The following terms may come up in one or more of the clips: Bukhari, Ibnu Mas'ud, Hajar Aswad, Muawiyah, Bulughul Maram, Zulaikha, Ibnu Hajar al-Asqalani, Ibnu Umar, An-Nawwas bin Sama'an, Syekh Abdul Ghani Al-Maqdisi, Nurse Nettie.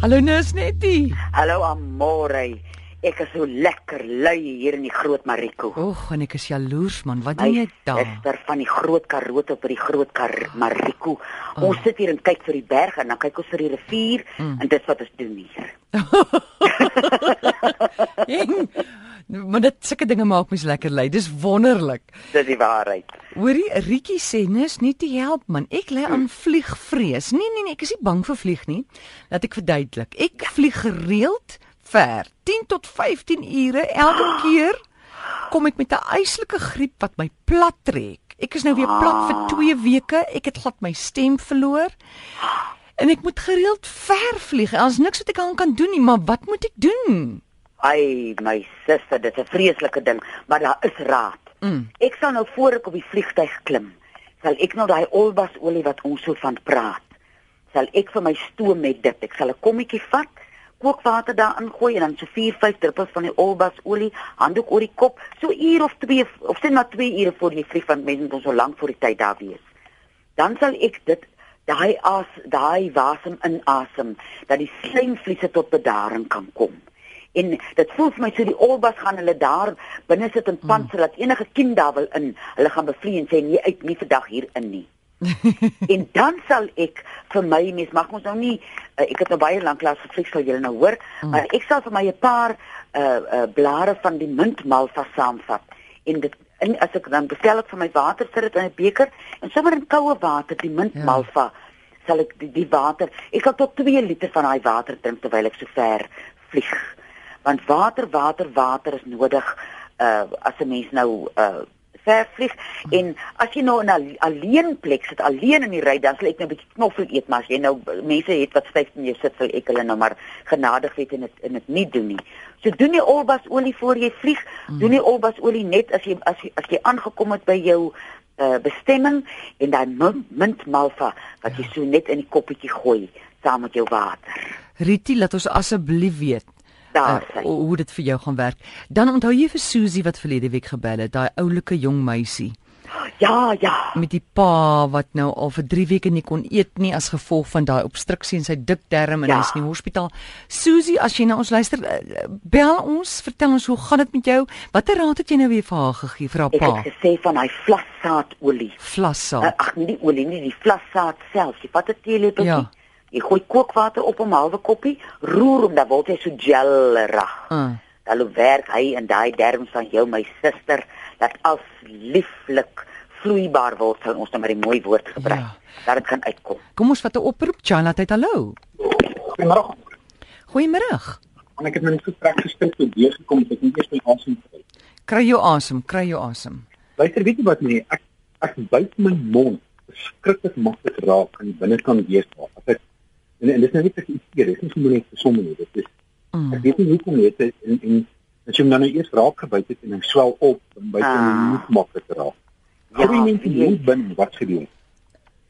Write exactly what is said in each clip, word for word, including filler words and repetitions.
Hallo Nurse Nettie. Hallo Amore. Ek is so lekker lui hier in die Groot Mariko. Oeg, en ek is jaloers man, wat doen jy daar? Ek is daar van die Groot Karoot op by die Groot Kar- Mariko. Oh. Ons sit hier en kyk vir die berg en dan kyk ons vir die rivier mm. en dit wat ons doen hier. Jeng, maar dit sulke dinge maak mens lekker lui, dis wonderlik. Dis die waarheid. Hoorie, Riekie sê, Nurse Nettie, help man, ek lei aan vliegvrees. Nee, nee, nee, ek is nie bang vir vlieg nie. Laat ek verduidelik, ek vlieg gereeld ver, tien tot vyftien ure elke keer kom ek met 'n eislike griep wat my plat trek. Ek is nou weer plat vir twee weke. Ek het glad my stem verloor. En ek moet gereeld ver vlieg. Daar's niks wat ek aan kan doen nie, maar wat moet ek doen? Ai, my suster, dit is 'n vreeslike ding, maar daar is raad. Mm. Ek sal nou voor ek op die vliegtuig klim, sal ek nou daai olbasolie wat ons so van praat, sal ek vir my stoom met dit. Ek sal 'n kommetjie vat, kookwater daarin gooi en dan so vier, vyf druppels van die olbasolie, handdoek oor die kop, so uur of twee, of sê maar twee ure voor jy vlieg, want mense moet so lank voor die tyd daar wees. Dan sal ek dit, daai as, daai wasem inasem, dat die slijmvliese tot bedaring kan kom. En dit voel vir my so die olbas gaan hulle daar binne sit in pantser, mm. dat enige kind daar wil in, hulle gaan bevlieg en sê nie uit nie vandag hier in nie. En dan sal ek vir my mens, mag ons nou nie, uh, ek het nou baie lank laas gevlieg, sal julle nou hoor, mm. maar ek sal vir my 'n paar uh, uh, blare van die muntmalva saamvat. En dit, en as ek dan bestel ek vir my water, sit dit in 'n beker, en sommer in koue water, die muntmalva, ja. sal ek die, die water, ek sal tot twee liter van daai water drink terwyl ek so ver vlieg. Want water, water, water is nodig, uh, as 'n mens nou Uh, vlieg, en as jy nou in 'n alleen plek sit, alleen in die ry, dan sal ek nou 'n bietjie knoffel eet, maar as jy nou mense het wat vyftien jy sit, sal ek hulle nou maar genadig weet en dit en dit nie doen nie. So doen jy olbasolie voor jy vlieg, mm. doen jy olbasolie net as jy as jy, as jy aangekom het by jou uh, bestemming, en daai muntmalva wat jy so net in die koppietjie gooi saam met jou water. Rietie, laat ons asseblief weet Uh, hoe dit vir jou gaan werk. Dan onthou jy vir Susie wat verlede week gebel het, daai oulike jong meisie. Ja, ja. Met die pa wat nou al vir drie weke nie kon eet nie as gevolg van daai obstruksie in sy dikdarm en ja. hy is in die hospitaal. Susie, as jy na ons luister, bel ons, vertel ons hoe gaan dit met jou? Watter raad het jy nou weer vir haar gegee vir haar pa? Ek het gesê van daai vlassaadolie. Vlassaad. Uh, ag nee, die olie nie, die vlassaad self. Jy vat 'n teelepeltjie. Ja. Jy gooi kookwater op om halwe koppie, roer om, dan word hy so gelrag. Mm. Dan werk hy in daai derms van jou, my suster, dat as lieflik vloeibaar word, sal ons nou maar die mooi woord gebruik, ja. dat dit kan uitkom. Kom ons vat 'n oproep, Chana, tyd, hallo. Goeiemiddag. Goeiemiddag. En ek het my net so prakties stil so deurgekom, dat ek nie eers my asem kry. Kry jou asem, kry jou asem. Luister, weet jy wat nie, ek, ek buit my mond, skriklik maklik raak, en binne kan wees daar, as ek En, en dit is nou nie persieer, dit is nie moeilijk versomme nie, dit is, mm. ek weet nie hoe kom dit, en, en as jy hom dan nou eers raak gebuit het, en hy swel op, en buiten ah. hom nie makkelijk raak. Ja, Hou jy nie die mond binnen, wat gedoen?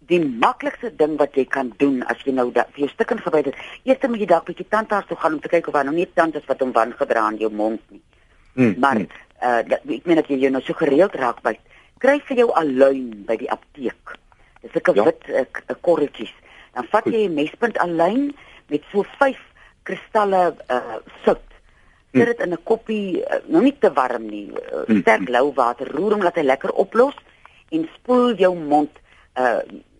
Die makkelijkste ding wat jy kan doen, as jy nou dat, vir jou stikken gebuit het, eerst moet jy daar met jy tandarts toe gaan, om te kyk of hy nou nie tandarts wat hom wangedra aan jou mond nie. Mm. Maar, mm. Uh, dat, ek meen dat jy jou nou so gereeld raak buit, kry vir jou aluin by die apteek. Dis ek een ja. wit uh, korreltjies. Dan vat jy een mespunt alleen met so vyf kristalle uh, sout. Sit dit in 'n koppie, uh, nou nie te warm nie, uh, sterk lauw water, roer om laat hy lekker oplos en spoel jou mond. Uh,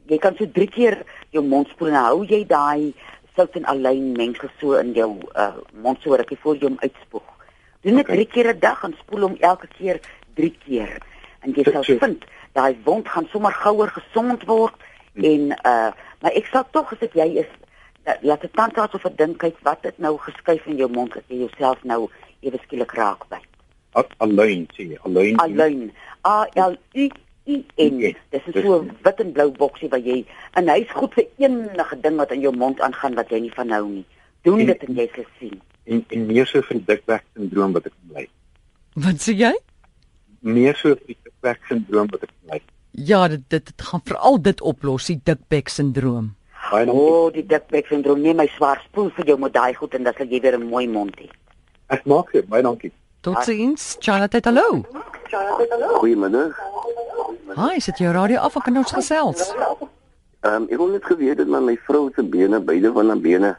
jy kan so drie keer jou mond spoel en hou jy daai sout en alleen mengsel so in jou uh, mond so rukkie voor jy hom uitspoeg. Doen dit okay. drie keer 'n dag en spoel hom elke keer drie keer. En jy sal vind, daai wond gaan sommer gouer gesond word en uh, maar ek sal tog as ek jy is, laat die tandarts of 'n ding kyk wat dit nou geskuif in jou mond, dat jy jouself nou ewe skielik raak byt. Aluin sê jy, aluin. Aluin. A L U I N. Dis so 'n wit en blou boksie wat jy, en hy's goed vir enige ding wat in jou mond aangaan wat jy nie van hou nie. Doen en, dit en jy sal sien. En en meer so vir die dikwerksindroom wat ek bly. Wat sê jy? Meer so vir die dikwerksindroom wat ek bly. Ja, dit, dit, dit gaan veral dit oplos, die dikbek-syndroom. O, oh, die dikbek-syndroom, neem my swaar spoel vir jou met daai goed en dat sal jy weer 'n mooi mond hê. Ek maak dit, baie dankie. Tot ziens, Charlotte, hallo. Charlotte, hallo. Goeiemiddag. Hi, sit jou radio af, ek kan ons gesels. Um, ek wil net geweet dat my vrou se bene, beide van haar bene,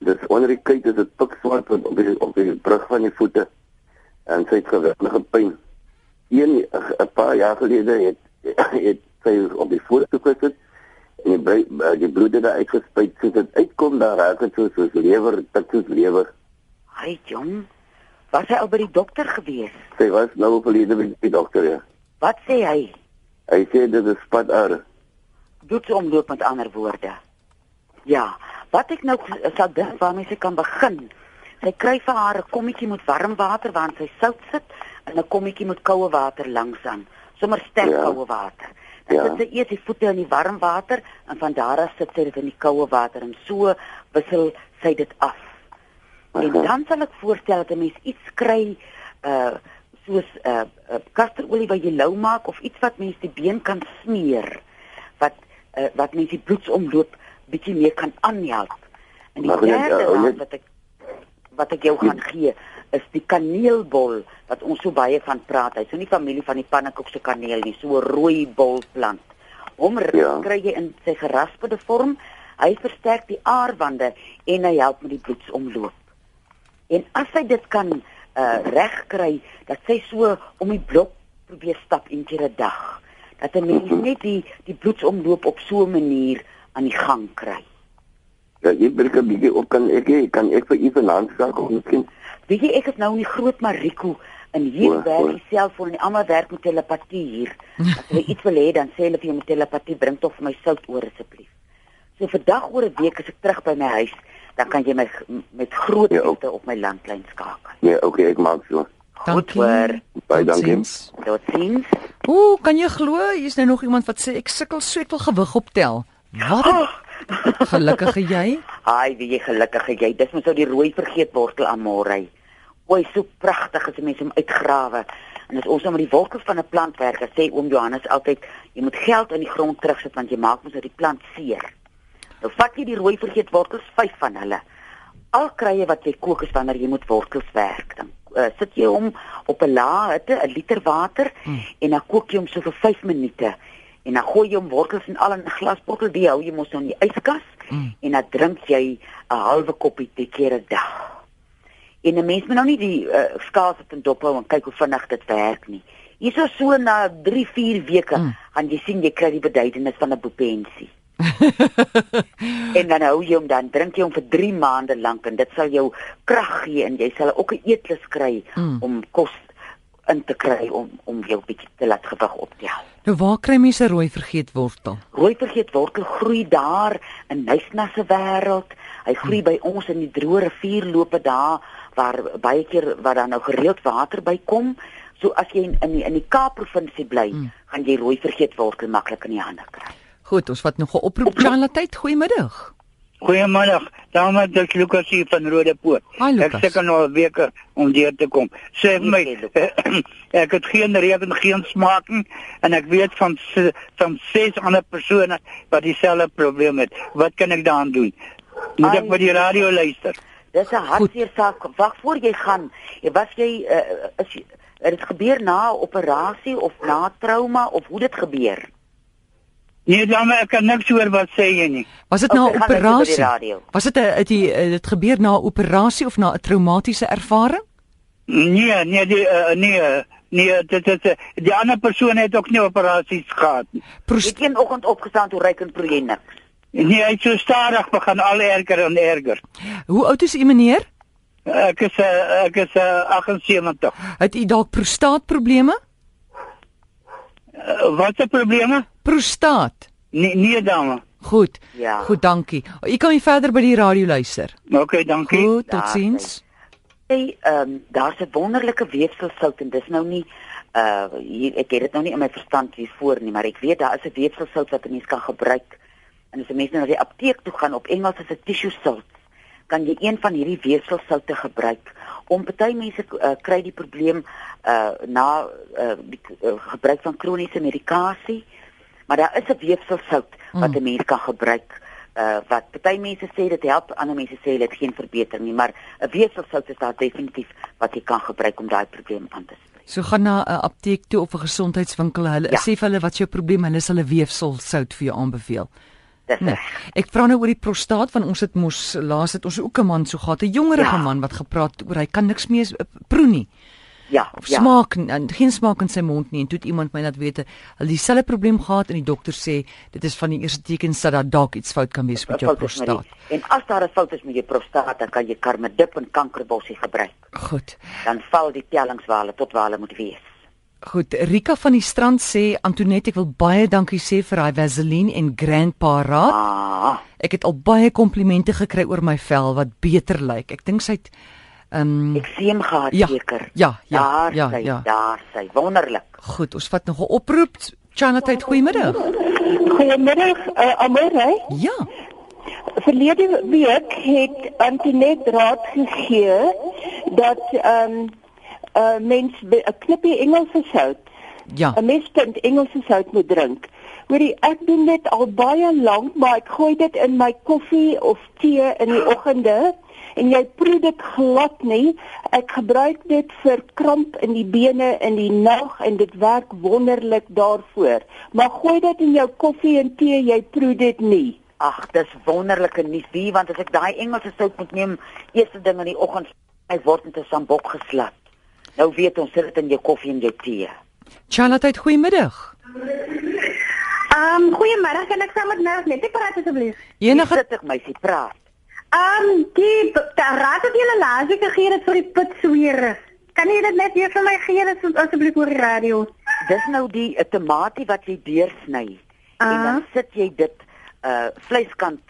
Dus onder die kyk is dit pikswart op die, op die brug van die voete en sy het geweldige pyn. Een 'n paar jaar gelede het, het sy op die voet gesit en die, die bloed het daar uitgespuit, soos dit uitkom, daar raak het soos, soos lewer, dit soos lewer. Hey jong, was hy al by die dokter gewees? Sy was nou verlede by die dokter, ja. Wat sê hy? Hy sê dit is spatare. Bloedsomloop met ander woorde. Ja, wat ek nou sal dink waarmee sy kan begin. Sy kry vir haar 'n kommetjie met warm water waarin sy sout sit en 'n kommetjie met koue water langsaan, sommer sterk ja. koue water. Dan ja. sit sy eers die voete in die warm water en van daar af sit sy dit in die koue water en so wissel sy dit af. En dan sal ek voorstel dat 'n mens iets kry uh soos 'n uh, uh, kasterolie wat jy lou maak of iets wat mens die been kan smeer wat uh, wat mens die bloedsomloop bietjie meer kan aanhelp. En die derde raad wat ek wat ek jou gaan gee is die kaneelbol wat ons so baie van praat. Hy's so nie familie van die pannekoekse kaneel nie, so 'n rooi bolplant. Hom ja. kry jy in sy geraspelde vorm. Hy versterk die aarwande en hy help met die bloedsomloop. En as hy dit kan uh, reg kry, dat sy so om die blok probeer stap elke dag, dat 'n mens net die die bloedsomloop op so 'n manier aan die gang kry. Ja, jy breek 'n bietjie op, kan ek kan ek vir u vanaand skakel miskien? Weet jy, ek is nou in die Groot Mariko en hier oor, werk die selfoon en almal werk met telepatie hier. As jy iets wil hê, dan sê hulle vir jou met telepatie, bring tog vir my sout oor asseblief. So vandag oor 'n week as ek terug by my huis, dan kan jy my met groot liefde op my landlyn skakel. Ja, okay, ek maak so. Goed hoor. Baie dankie. Tot sins. Ooh, kan jy glo, hier is nou nog iemand wat sê ek sukkel so, ek wil gewig optel. Wat? Oh. Gelukkige jy? Ai, wie jy gelukkige jy. Dis mos ou die rooi vergeetwortel amorei. O, hy's so pragtig as mense hom uitgrawe. En as ons nou met die wortels van 'n plant werk, sê oom Johannes altyd, jy moet geld in die grond terugsit want jy maak mos uit die plant seer. Nou vat jy die rooi vergeetwortels, vyf van hulle. Al kry jy wat jy kook is wanneer jy moet wortels werk. Dan uh, sit jy hom op 'n lae hitte, een liter water hmm. en dan kook jy hom so vir vyf minute. En dan gooi jy hom wortels en al in 'n glasbottel, die hou jy mos nou in die yskas mm. en dan drink jy 'n halwe koppie twee keer 'n dag. En 'n mens moet nou nie die uh, skaal sit en dop hou en kyk hoe vinnig dit werk nie. Hierso so na drie vier weke mm. gaan jy sien jy kry die beduidenis van 'n boepensie. En dan hou jy hom, dan drink jy hom vir drie maande lank en dit sal jou krag gee en jy sal ook 'n eetlus kry mm. om kos in te kry om om jou bietjie te laat gewig optel. Nou waar kry mense rooi vergeetwortel? Rooi vergeetwortel groei daar in nuisnasse wêreld. Hy groei hmm. by ons in die droë rivierlope daar waar baie keer wat daar nou gereeld water bykom. So as jy in in die, in die Kaap provinsie bly, hmm. gaan jy rooi vergeetwortel maklik in die hande kry. Goed, ons wat nog 'n oproep Charlotte, goeiemiddag. Goeiemiddag, dames, dit is Lukas hier van Rodepoort. Ek seker nog weke om deur te kom. Sê my, ek het geen reken, geen smaak nie, en ek weet van, van ses ander persone wat dieselfde probleem het. Wat kan ek daaraan doen? Moet ek by die radio luister? Dis 'n hartseer saak. Wag voor jy gaan. Was jy, uh, is jy, het gebeur na 'n operasie of na trauma of hoe dit gebeur? Nee, dan ek kan niks hoor wat sê jy nie. Was dit na 'n operasie? Was dit 'n dit dit gebeur na 'n operasie of na 'n traumatiese ervaring? Nee, nee, die, uh, nee, nee, dit dit die ander persoon het ook nie operasies gehad nie. Ek het vanoggend opgestaan toe ryk en proe niks. Nee, hy't so stadig begin al erger en erger. Hoe oud is u meneer? Ek is uh, ek is uh, agt en sewentig. Het u dalk prostaatprobleme? Uh, wat se probleme? Prostaat. Nee, nee dame. Goed. Ja. Goed, dankie. Jy kan nie verder by die radio luister. Okay, dankie. Goed, totsiens. Hey, ehm um, daar's 'n wonderlike weefselsout en dis nou nie uh hier, ek het dit nou nie in my verstand hier voor nie, maar ek weet daar is 'n weefselsout wat 'n mens kan gebruik. En as 'n mens nou na die apteek toe gaan, op Engels is dit tissue salt, kan jy een van hierdie weefselsoute gebruik. Om baie mense uh, kry die probleem uh na uh, die uh, gebruik van kroniese medikasie. Maar daar is 'n weefselsout wat 'n mens kan gebruik. Uh, wat party mense sê dit help, ander mense sê dit geen verbetering nie, maar 'n weefselsout is daar definitief wat jy kan gebruik om daai probleem aan te spreek. So gaan na 'n uh, apteek toe of 'n gesondheidswinkel, hulle ja. sê vir hulle wat jou probleem, hulle sal 'n weefselsout vir jou aanbeveel. Dis nee. reg. Ek vra nou oor die prostaat, want ons het mos laas het ons ook 'n man so gehad, 'n jongerige ja. man wat gepraat oor hy kan niks meer proe nie. Ja, of ja. smaak en geen smaak in sy mond nie en toe het iemand my laat weet hulle dieselfde probleem gehad en die dokter sê dit is van die eerste tekens dat daar dalk iets fout kan wees met jou prostaat. En as daar 'n fout is met jou prostaat, dan kan jy karmedip en kankerbossie gebruik. Goed. Dan val die tellings waar hulle tot waar hulle moet wees. Goed, Rika van die Strand sê, Antoinette, ek wil baie dankie sê vir hy Vaseline en Grandpa raad. Ah. Ek het al baie komplimente gekry oor my vel wat beter lyk. Ek dink sy het um, ekseem gehad ja, seker. Ja, ja, daar ja, sy, ja. Daar sy, wonderlik. Goed, ons vat nog 'n oproep. Chanatheid, goeiemiddag. Goeiemiddag, uh, Amore. Ja. Verlede week het Antoinette raad gegee dat um, Uh, mens 'n knippie Engelse sout. Ja. 'n Mens kan Engelse sout moet drink. Hoorie, ek doen dit al baie lank, maar ek gooi dit in my koffie of tee in die oggende en jy proe dit glad nie. Ek gebruik dit vir kramp in die bene in die nag en dit werk wonderlik daarvoor. Maar gooi dit in jou koffie en tee, jy proe dit nie. Ag, dis wonderlike nuus hier, want as ek daai Engelse sout moet neem, eerste ding in die oggend, hy word met 'n sambok geslat. Nou weet ons sit in jou koffie en jou tee. Charlotte, goeiemiddag. Um, goeiemiddag, kan ek saam met Nurse Nettie praat asseblief? Enige sit ek meisie praat. Um, die raad wat julle laas week gegee het vir die pitsweer. Kan jy dit net weer vir my gee asseblief oor die radio? Dis nou die uh, tomatie wat jy deursny. Uh-huh. En dan sit jy dit uh, vleiskant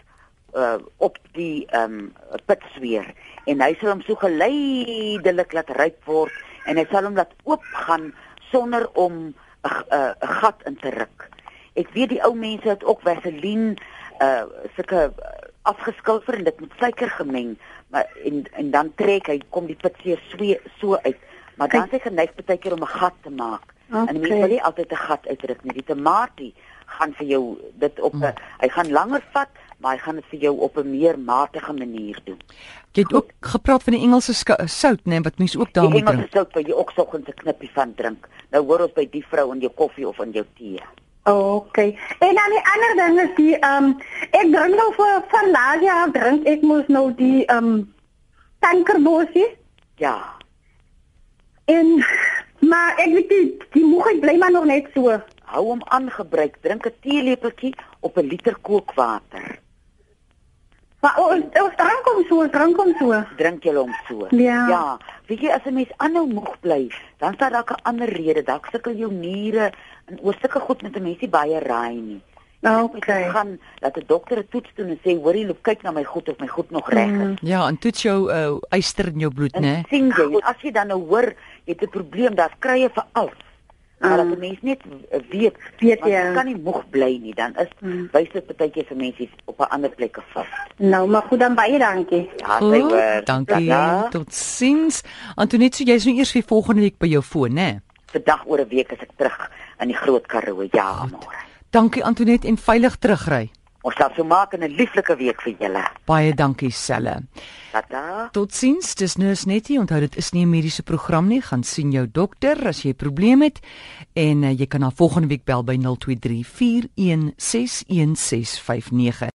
uh, op die um, pitsweer. En hy sal hom so geleidelik laat ryp word en hy sal hom laat oopgaan sonder om 'n uh, uh, gat in te ruk. Ek weet die ou mense het ook Vaseline uh sulke afgeskilfer en dit met suiker gemeng, maar en en dan trek hy kom die pitseer so so uit, maar dan se geneig baie keer om 'n gat te maak. Okay. En mense wil nie altyd 'n gat uitdruk nie. Die tomatie gaan vir jou dit op 'n hmm. hy gaan langer vat, maar hy gaan dit vir jou op 'n meer matige manier doen. Jy het Goed. ook gepraat van die Engelse sout, nee, wat mens ook daar moet drink. Die Engelse sout wat jy ook soggens 'n knippie van drink. Nou hoor ons by die vrou in jou koffie of in jou tee. Oh, oké. Okay. En dan die ander ding is die, um, ek drink nou voor, van laas jaar drink, ek moes nou die um, kankerbossie. Ja. En, maar ek weet die, die moegheid bly maar nog net so. Hou hom aangebruik, drink 'n teelepeltjie op 'n liter kookwater. Maar ons ons drank hom so, drank hom so. Drink jy hom so? Ja. Ja, weet jy, as 'n mens aanhou moeg bly, dan is daar dalk 'n ander rede, dalk sukkel jou niere en oor sulke goed met 'n mens nie baie raai nie. Okay. Gaan dat 'n dokter 'n toets doen en sê, hoorie, loop kyk na my goed of my goed nog reg is. Mm. Ja, en toets jou uh, yster in jou bloed, né? Sien jy, en as jy dan nou hoor jy het 'n probleem, daar's krye vir alles. Maar dat 'n mens net weet, weet want jy ja. kan nie moeg bly nie, dan is hmm. wys dit baie keer vir mense op 'n ander plek vas. Nou, maar goed, dan baie dankie. Ja, seker. Dankie. Plana. Tot sins. Antoinette, so jy's nou eers vir volgende week by jou foon, né? Vandag oor 'n week is ek terug in die Groot Karoo. Ja, môre. Dankie Antoinette en veilig terugry. Ons sal so maak 'n lieflike week vir julle. Baie dankie selle. Tata. Totsiens, dis Nurse Nettie. Onthou dit is nie 'n mediese program nie. Gaan sien jou dokter as jy 'n probleem het en uh, jy kan haar volgende week bel by nul twee drie, vier een ses, een ses vyf nege.